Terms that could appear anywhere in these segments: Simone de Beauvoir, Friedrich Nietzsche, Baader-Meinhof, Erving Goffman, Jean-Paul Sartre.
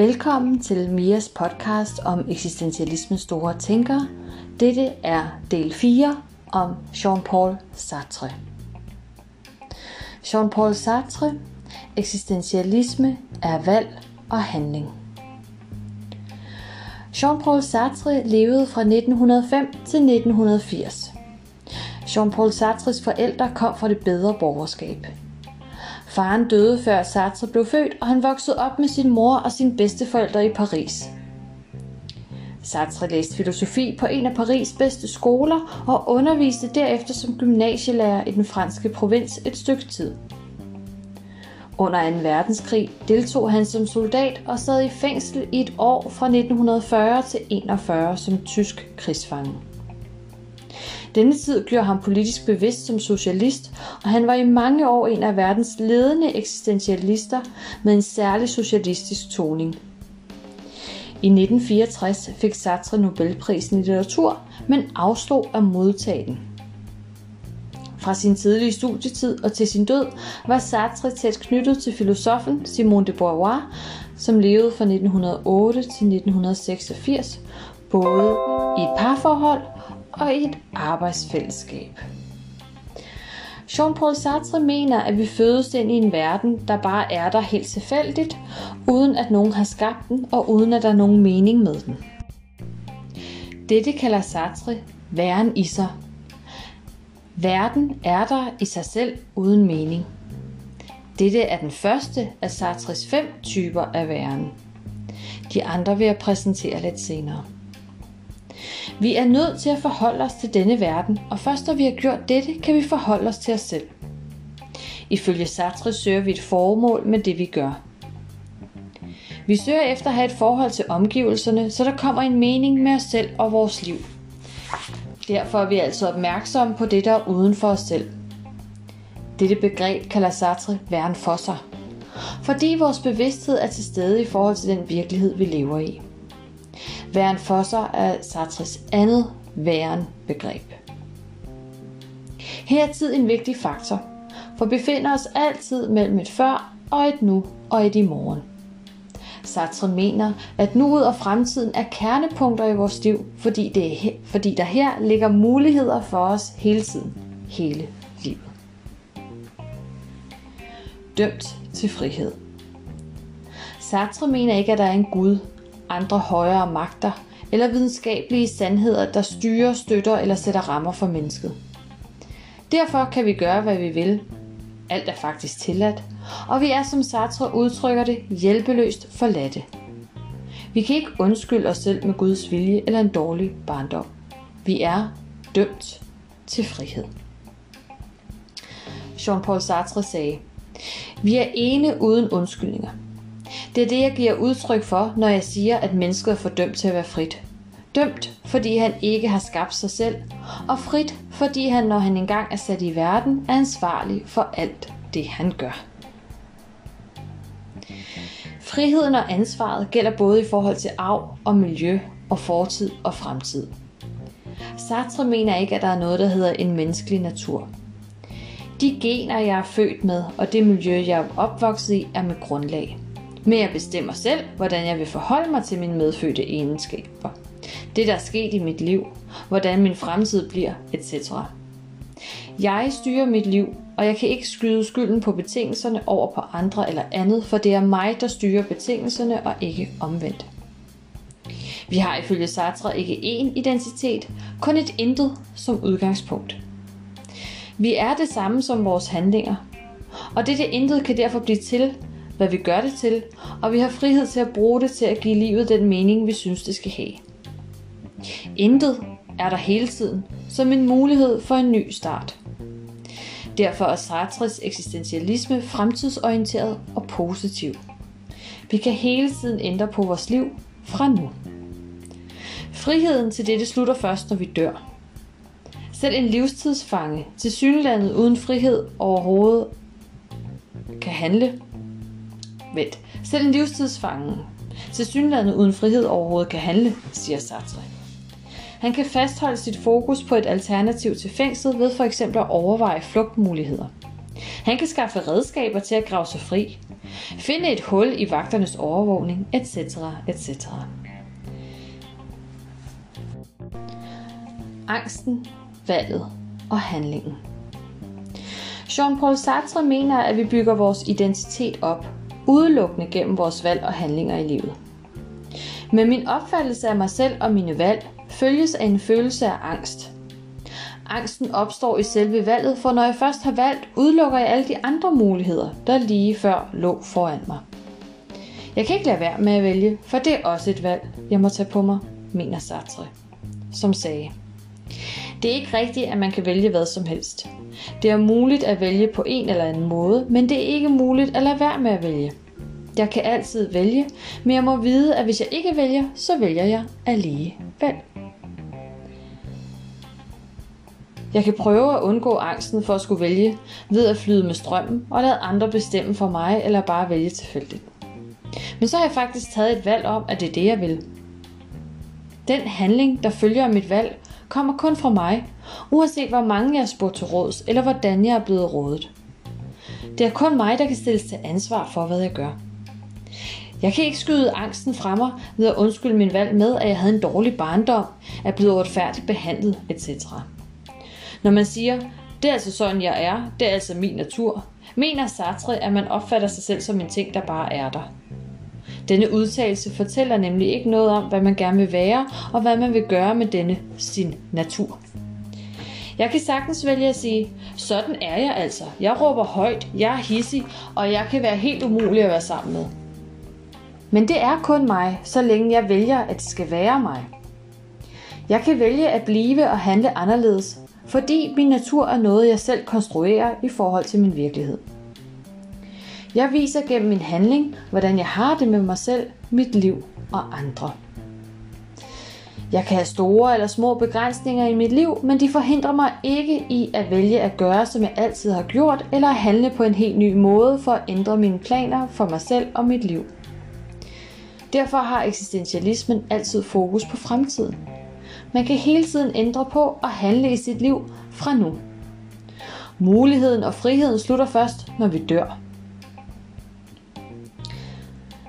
Velkommen til Mias podcast om eksistentialismens store tænkere. Dette er del 4 om Jean-Paul Sartre. Jean-Paul Sartre. Eksistentialisme er valg og handling. Jean-Paul Sartre levede fra 1905 til 1980. Jean-Paul Sartres forældre kom fra det bedre borgerskab. Faren døde før Sartre blev født, og han voksede op med sin mor og sine bedsteforældre i Paris. Sartre læste filosofi på en af Paris' bedste skoler og underviste derefter som gymnasielærer i den franske provins et stykke tid. Under 2. verdenskrig deltog han som soldat og sad i fængsel i et år fra 1940 til 1941 som tysk krigsfange. Denne tid gjorde ham politisk bevidst som socialist, og han var i mange år en af verdens ledende eksistentialister med en særlig socialistisk toning. I 1964 fik Sartre Nobelprisen i litteratur, men afslog at modtage den. Fra sin tidlige studietid og til sin død var Sartre tæt knyttet til filosofen Simone de Beauvoir, som levede fra 1908 til 1986, både i et parforhold og i et arbejdsfællesskab. Jean-Paul Sartre mener, at vi fødes ind i en verden, der bare er der helt tilfældigt, uden at nogen har skabt den og uden at der er nogen mening med den. Dette kalder Sartre væren i sig. Verden er der i sig selv uden mening. Dette er den første af Sartres 5 typer af væren. De andre vil jeg præsentere lidt senere. Vi er nødt til at forholde os til denne verden, og først når vi har gjort dette, kan vi forholde os til os selv. Ifølge Sartre søger vi et formål med det, vi gør. Vi søger efter at have et forhold til omgivelserne, så der kommer en mening med os selv og vores liv. Derfor er vi altså opmærksomme på det, der er uden for os selv. Dette begreb kalder Sartre væren for sig, fordi vores bevidsthed er til stede i forhold til den virkelighed, vi lever i. Væren for sig er Sartres andet væren-begreb. Her er tid en vigtig faktor, for vi befinder os altid mellem et før og et nu og et i morgen. Sartre mener, at nuet og fremtiden er kernepunkter i vores liv, fordi der her ligger muligheder for os hele tiden, hele livet. Dømt til frihed. Sartre mener ikke, at der er en Gud, andre højere magter eller videnskabelige sandheder, der styrer, støtter eller sætter rammer for mennesket. Derfor kan vi gøre, hvad vi vil. Alt er faktisk tilladt, og vi er, som Sartre udtrykker det, hjælpeløst forladte. Vi kan ikke undskylde os selv med Guds vilje eller en dårlig barndom. Vi er dømt til frihed. Jean-Paul Sartre sagde: "Vi er ene uden undskyldninger. Det er det, jeg giver udtryk for, når jeg siger, at mennesket er fordømt til at være frit. Dømt, fordi han ikke har skabt sig selv, og frit, fordi han, når han engang er sat i verden, er ansvarlig for alt det, han gør." Friheden og ansvaret gælder både i forhold til arv og miljø og fortid og fremtid. Sartre mener ikke, at der er noget, der hedder en menneskelig natur. De gener, jeg er født med, og det miljø, jeg er opvokset i, er mit grundlag. Men jeg bestemmer selv, hvordan jeg vil forholde mig til mine medfødte egenskaber, det der er sket i mit liv, hvordan min fremtid bliver, etc. Jeg styrer mit liv, og jeg kan ikke skyde skylden på betingelserne over på andre eller andet, for det er mig, der styrer betingelserne og ikke omvendt. Vi har ifølge Sartre ikke én identitet, kun et intet som udgangspunkt. Vi er det samme som vores handlinger, og dette intet kan derfor blive til, hvad vi gør det til, og vi har frihed til at bruge det til at give livet den mening, vi synes, det skal have. Intet er der hele tiden, som en mulighed for en ny start. Derfor er Sartres eksistentialisme fremtidsorienteret og positiv. Vi kan hele tiden ændre på vores liv fra nu. Friheden til dette slutter først, når vi dør. Selv en livstidsfange, tilsyneladende uden frihed overhovedet, kan handle. Selv en livstidsfange, tilsyneladende uden frihed overhovedet, kan handle, siger Sartre. Han kan fastholde sit fokus på et alternativ til fængsel ved for eksempel at overveje flugtmuligheder. Han kan skaffe redskaber til at grave sig fri, finde et hul i vagternes overvågning, etc. etc. Angsten, valget og handlingen. Jean-Paul Sartre mener, at vi bygger vores identitet op, udelukkende gennem vores valg og handlinger i livet. Men min opfattelse af mig selv og mine valg følges af en følelse af angst. Angsten opstår i selve valget, for når jeg først har valgt, udelukker jeg alle de andre muligheder, der lige før lå foran mig. Jeg kan ikke lade være med at vælge, for det er også et valg, jeg må tage på mig, mener Sartre, som sagde: Det er ikke rigtigt, at man kan vælge hvad som helst. Det er muligt at vælge på en eller anden måde, men det er ikke muligt at lade være med at vælge. Jeg kan altid vælge, men jeg må vide, at hvis jeg ikke vælger, så vælger jeg alligevel. Jeg kan prøve at undgå angsten for at skulle vælge ved at flyde med strømmen og lade andre bestemme for mig eller bare vælge tilfældigt. Men så har jeg faktisk taget et valg om, at det er det, jeg vil. Den handling, der følger af mit valg, kommer kun fra mig, uanset hvor mange jeg spurgte til råds eller hvordan jeg er blevet rådet. Det er kun mig, der kan stilles til ansvar for, hvad jeg gør. Jeg kan ikke skyde angsten fra mig ved at undskylde min valg med, at jeg havde en dårlig barndom, at blive uretfærdigt behandlet, etc. Når man siger, det er altså sådan jeg er, det er altså min natur, mener Sartre, at man opfatter sig selv som en ting, der bare er der. Denne udtalelse fortæller nemlig ikke noget om, hvad man gerne vil være, og hvad man vil gøre med denne sin natur. Jeg kan sagtens vælge at sige, sådan er jeg altså. Jeg råber højt, jeg er hidsig, og jeg kan være helt umulig at være sammen med. Men det er kun mig, så længe jeg vælger, at det skal være mig. Jeg kan vælge at blive og handle anderledes, fordi min natur er noget, jeg selv konstruerer i forhold til min virkelighed. Jeg viser gennem min handling, hvordan jeg har det med mig selv, mit liv og andre. Jeg kan have store eller små begrænsninger i mit liv, men de forhindrer mig ikke i at vælge at gøre, som jeg altid har gjort, eller at handle på en helt ny måde for at ændre mine planer for mig selv og mit liv. Derfor har eksistentialismen altid fokus på fremtiden. Man kan hele tiden ændre på og handle i sit liv fra nu. Muligheden og friheden slutter først, når vi dør.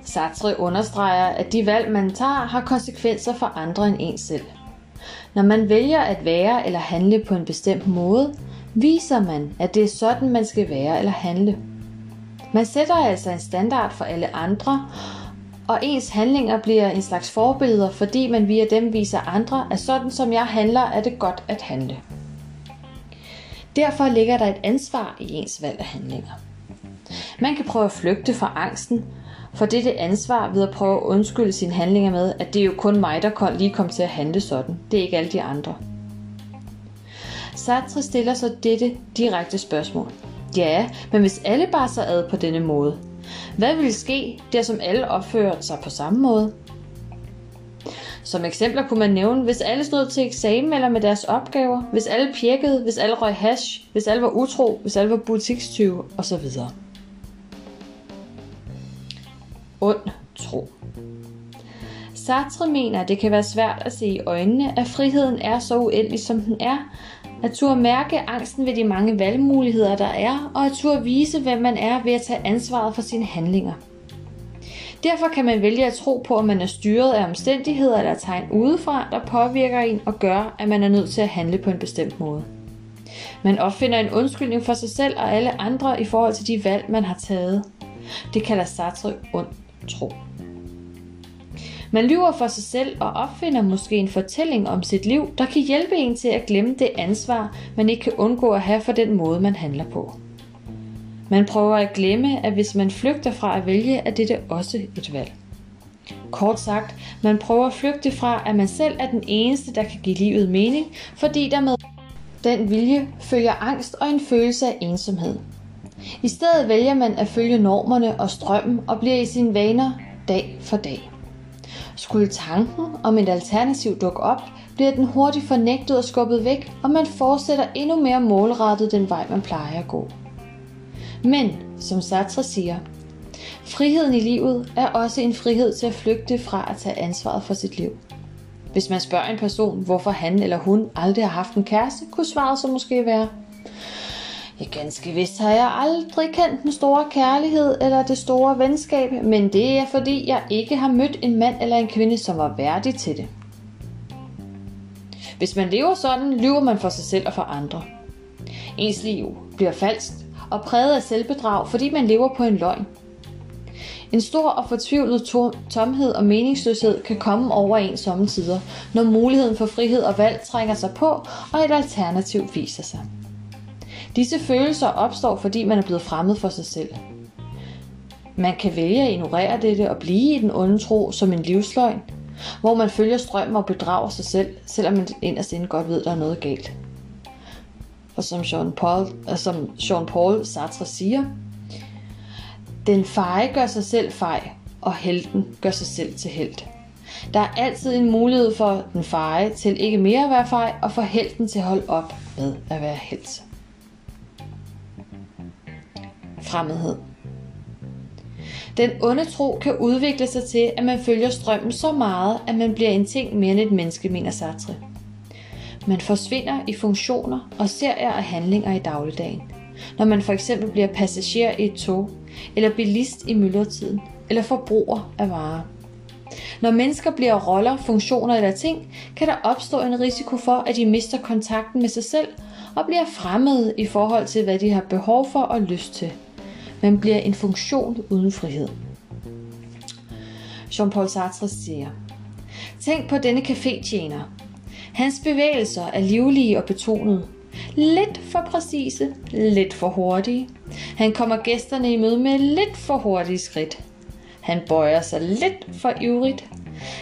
Sartre understreger, at de valg, man tager, har konsekvenser for andre end en selv. Når man vælger at være eller handle på en bestemt måde, viser man, at det er sådan, man skal være eller handle. Man sætter altså en standard for alle andre, og ens handlinger bliver en slags forbilleder, fordi man via dem viser andre, at sådan som jeg handler, er det godt at handle. Derfor ligger der et ansvar i ens valg af handlinger. Man kan prøve at flygte fra angsten, for dette ansvar ved at prøve at undskylde sine handlinger med, at det er jo kun mig, der lige kom til at handle sådan. Det er ikke alle de andre. Sartre stiller så dette direkte spørgsmål. Ja, men hvis alle bare så ad på denne måde, hvad ville ske, der som alle opfører sig på samme måde? Som eksempler kunne man nævne, hvis alle stod til eksamen eller med deres opgaver, hvis alle pjekkede, hvis alle røg hash, hvis alle var utro, hvis alle var butikstyve osv. Ond tro. Sartre mener, at det kan være svært at se i øjnene, at friheden er så uendelig, som den er, at turde mærke angsten ved de mange valgmuligheder, der er, og at turde vise, hvem man er ved at tage ansvaret for sine handlinger. Derfor kan man vælge at tro på, at man er styret af omstændigheder eller tegn udefra, der påvirker en og gør, at man er nødt til at handle på en bestemt måde. Man opfinder en undskyldning for sig selv og alle andre i forhold til de valg, man har taget. Det kalder Sartre ond tro. Man lyver for sig selv og opfinder måske en fortælling om sit liv, der kan hjælpe en til at glemme det ansvar, man ikke kan undgå at have for den måde, man handler på. Man prøver at glemme, at hvis man flygter fra at vælge, er dette også et valg. Kort sagt, man prøver at flygte fra, at man selv er den eneste, der kan give livet mening, fordi der med den vilje følger angst og en følelse af ensomhed. I stedet vælger man at følge normerne og strømmen og bliver i sine vaner dag for dag. Skulle tanken om et alternativ dukke op, bliver den hurtigt fornægtet og skubbet væk, og man fortsætter endnu mere målrettet den vej, man plejer at gå. Men, som Sartre siger, friheden i livet er også en frihed til at flygte fra at tage ansvaret for sit liv. Hvis man spørger en person, hvorfor han eller hun aldrig har haft en kæreste, kunne svaret så måske være: Ja, ganske vist har jeg aldrig kendt den store kærlighed eller det store venskab, men det er fordi, jeg ikke har mødt en mand eller en kvinde, som var værdig til det. Hvis man lever sådan, lyver man for sig selv og for andre. Ens liv bliver falskt og præget af selvbedrag, fordi man lever på en løgn. En stor og fortvivlet tomhed og meningsløshed kan komme over en sommetider, når muligheden for frihed og valg trænger sig på, og et alternativ viser sig. Disse følelser opstår, fordi man er blevet fremmed for sig selv. Man kan vælge at ignorere dette og blive i den onde tro som en livsløgn, hvor man følger strømmen og bedrager sig selv, selvom man inderst inde godt ved, at der er noget galt. Og som Jean-Paul Sartre siger, den feje gør sig selv fej, og helten gør sig selv til helt. Der er altid en mulighed for den feje til ikke mere at være fej, og for helten til at holde op med at være helt. Fremmedhed. Den onde tro kan udvikle sig til, at man følger strømmen så meget, at man bliver en ting mere end et menneske, mener Sartre. Man forsvinder i funktioner og serier og handlinger i dagligdagen. Når man for eksempel bliver passager i et tog, eller bilist i myldretiden, eller forbruger af varer. Når mennesker bliver roller, funktioner eller ting, kan der opstå en risiko for, at de mister kontakten med sig selv og bliver fremmede i forhold til, hvad de har behov for og lyst til. Man bliver en funktion uden frihed. Jean-Paul Sartre siger, tænk på denne cafétjener. Hans bevægelser er livlige og betonede. Lidt for præcise, lidt for hurtige. Han kommer gæsterne i møde med lidt for hurtige skridt. Han bøjer sig lidt for ivrigt.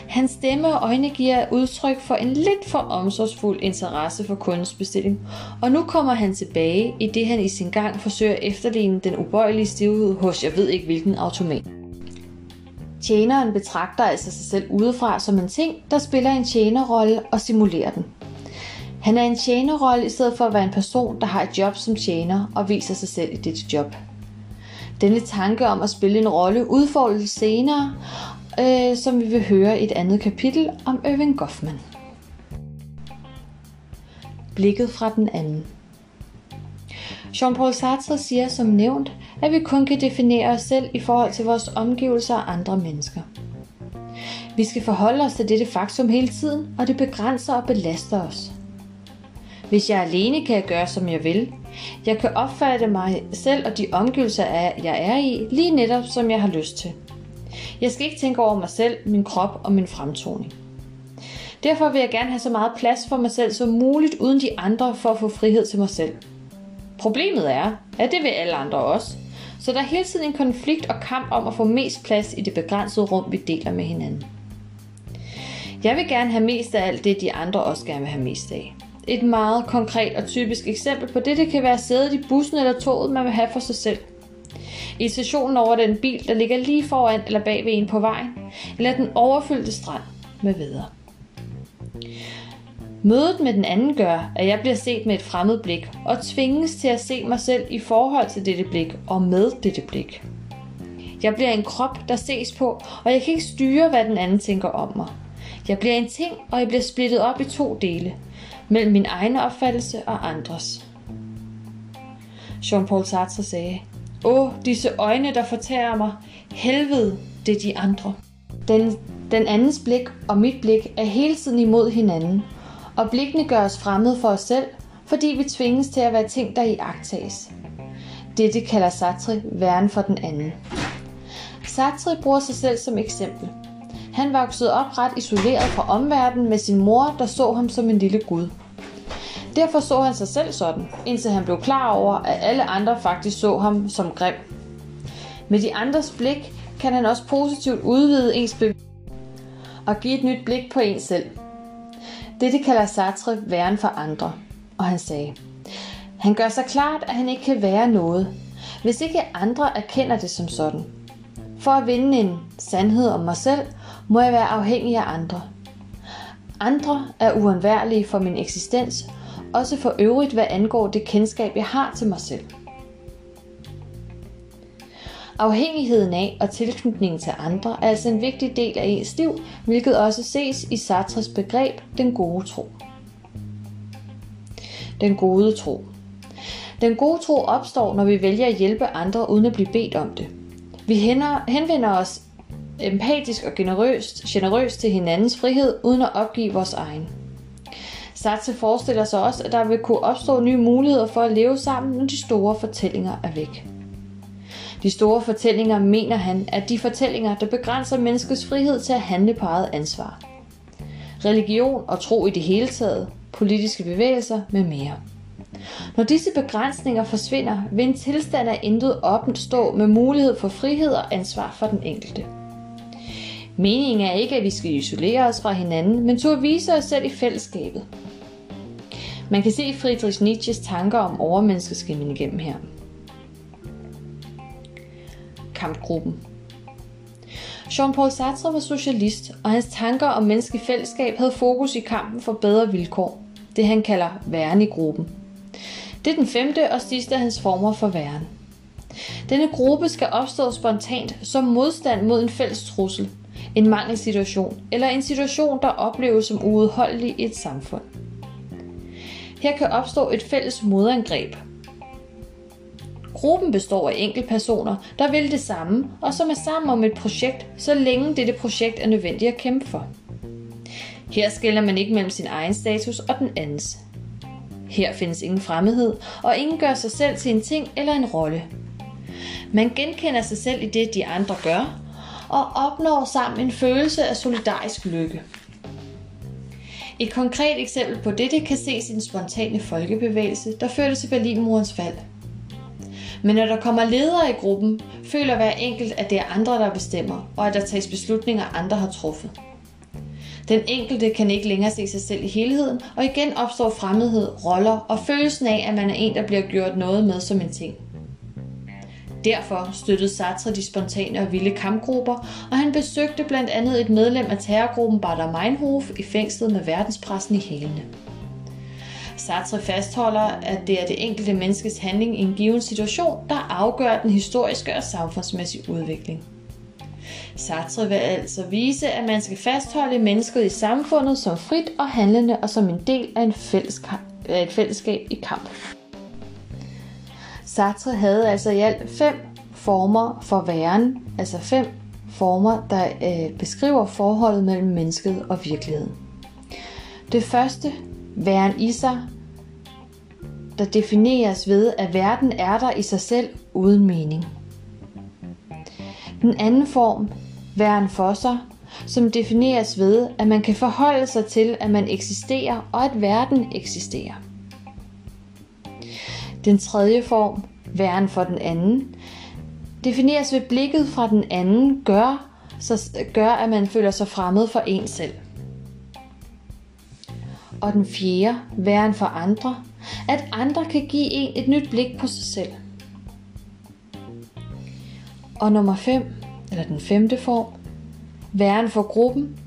Hans stemme og øjne giver udtryk for en lidt for omsorgsfuld interesse for kundens bestilling. Og nu kommer han tilbage, i det han i sin gang forsøger at efterligne den ubøjelige stivhed hos jeg ved ikke hvilken automat. Tjeneren betragter altså sig selv udefra som en ting, der spiller en tjenerrolle og simulerer den. Han er en tjenerrolle i stedet for at være en person, der har et job som tjener og viser sig selv i dette job. Denne tanke om at spille en rolle udfoldes senere, som vi vil høre i et andet kapitel om Erving Goffman. Blikket fra den anden. Jean-Paul Sartre siger som nævnt, at vi kun kan definere os selv i forhold til vores omgivelser og andre mennesker. Vi skal forholde os til dette faktum hele tiden, og det begrænser og belaster os. Hvis jeg alene kan jeg gøre, som jeg vil. Jeg kan opfatte mig selv og de omgivelser, jeg er i, lige netop som jeg har lyst til. Jeg skal ikke tænke over mig selv, min krop og min fremtoning. Derfor vil jeg gerne have så meget plads for mig selv som muligt uden de andre for at få frihed til mig selv. Problemet er, at det vil alle andre også, så der er hele tiden en konflikt og kamp om at få mest plads i det begrænsede rum, vi deler med hinanden. Jeg vil gerne have mest af alt det, de andre også gerne vil have mest af. Et meget konkret og typisk eksempel på det kan være sædet i bussen eller toget, man vil have for sig selv. Irritationen over den bil, der ligger lige foran eller bag ved en på vejen, eller den overfyldte strand med videre. Mødet med den anden gør, at jeg bliver set med et fremmed blik, og tvinges til at se mig selv i forhold til dette blik og med dette blik. Jeg bliver en krop, der ses på, og jeg kan ikke styre, hvad den anden tænker om mig. Jeg bliver en ting, og jeg bliver splittet op i to dele, mellem min egen opfattelse og andres. Jean-Paul Sartre sagde, åh, disse øjne, der fortærer mig, helvede, det er de andre. Den andens blik og mit blik er hele tiden imod hinanden, og blikkene gør os fremmede for os selv, fordi vi tvinges til at være ting, der iagttages. Dette kalder Sartre væren for den anden. Sartre bruger sig selv som eksempel. Han voksede op ret isoleret fra omverdenen med sin mor, der så ham som en lille gud. Derfor så han sig selv sådan, indtil han blev klar over, at alle andre faktisk så ham som grim. Med de andres blik kan han også positivt udvide ens bevidsthed og give et nyt blik på en selv. Dette kalder Sartre væren for andre, og han sagde, han gør sig klart, at han ikke kan være noget, hvis ikke andre erkender det som sådan. For at vinde en sandhed om mig selv, må jeg være afhængig af andre. Andre er uundværlige for min eksistens, også for øvrigt hvad angår det kendskab, jeg har til mig selv. Afhængigheden af og tilknytningen til andre er altså en vigtig del af ens liv, hvilket også ses i Sartres begreb, den gode tro. Den gode tro. Den gode tro opstår, når vi vælger at hjælpe andre uden at blive bedt om det. Vi henvender os empatisk og generøst til hinandens frihed, uden at opgive vores egen. Sartre forestiller sig også, at der vil kunne opstå nye muligheder for at leve sammen, når de store fortællinger er væk. De store fortællinger, mener han, er de fortællinger, der begrænser menneskets frihed til at handle på eget ansvar. Religion og tro i det hele taget, politiske bevægelser med mere. Når disse begrænsninger forsvinder, vil en tilstand af intet opstå med mulighed for frihed og ansvar for den enkelte. Meningen er ikke, at vi skal isolere os fra hinanden, men til at vise os selv i fællesskabet. Man kan se Friedrich Nietzsches tanker om overmenneskeskimmen igennem her. Kampgruppen. Jean-Paul Sartre var socialist, og hans tanker om menneskelig fællesskab havde fokus i kampen for bedre vilkår. Det han kalder væren i gruppen. Det er den femte og sidste af hans former for væren. Denne gruppe skal opstå spontant som modstand mod en fælles trussel, en mangelsituation eller en situation, der opleves som uudholdelig i et samfund. Her kan opstå et fælles modangreb. Gruppen består af enkeltpersoner, der vil det samme og som er sammen om et projekt, så længe dette projekt er nødvendigt at kæmpe for. Her skelner man ikke mellem sin egen status og den andens. Her findes ingen fremmedhed, og ingen gør sig selv til en ting eller en rolle. Man genkender sig selv i det, de andre gør, og opnår sammen en følelse af solidarisk lykke. Et konkret eksempel på dette kan ses i den spontane folkebevægelse, der førte til Berlinmurens fald. Men når der kommer ledere i gruppen, føler hver enkelt, at det er andre, der bestemmer, og at der tages beslutninger, andre har truffet. Den enkelte kan ikke længere se sig selv i helheden, og igen opstår fremmedhed, roller og følelsen af, at man er en, der bliver gjort noget med som en ting. Derfor støttede Sartre de spontane og vilde kampgrupper, og han besøgte blandt andet et medlem af terrorgruppen Baader-Meinhof i fængslet med verdenspressen i hælene. Sartre fastholder, at det er det enkelte menneskes handling i en given situation, der afgør den historiske og samfundsmæssige udvikling. Sartre vil altså vise, at man skal fastholde mennesket i samfundet som frit og handlende og som en del af et fællesskab i kamp. Sartre havde altså i alt 5 former for væren, altså 5 former, der beskriver forholdet mellem mennesket og virkeligheden. Det første, væren i sig, der defineres ved, at verden er der i sig selv uden mening. Den anden form, væren for sig, som defineres ved, at man kan forholde sig til, at man eksisterer og at verden eksisterer. Den tredje form, væren for den anden, defineres ved blikket fra den anden, gør at man føler sig fremmed for en selv. Og den fjerde, væren for andre, at andre kan give en et nyt blik på sig selv. Og nummer 5, eller den femte form, væren for gruppen,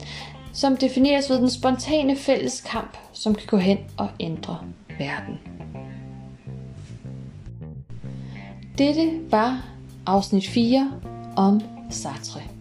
som defineres ved den spontane fælles kamp, som kan gå hen og ændre verden. Dette var afsnit 4 om Sartre.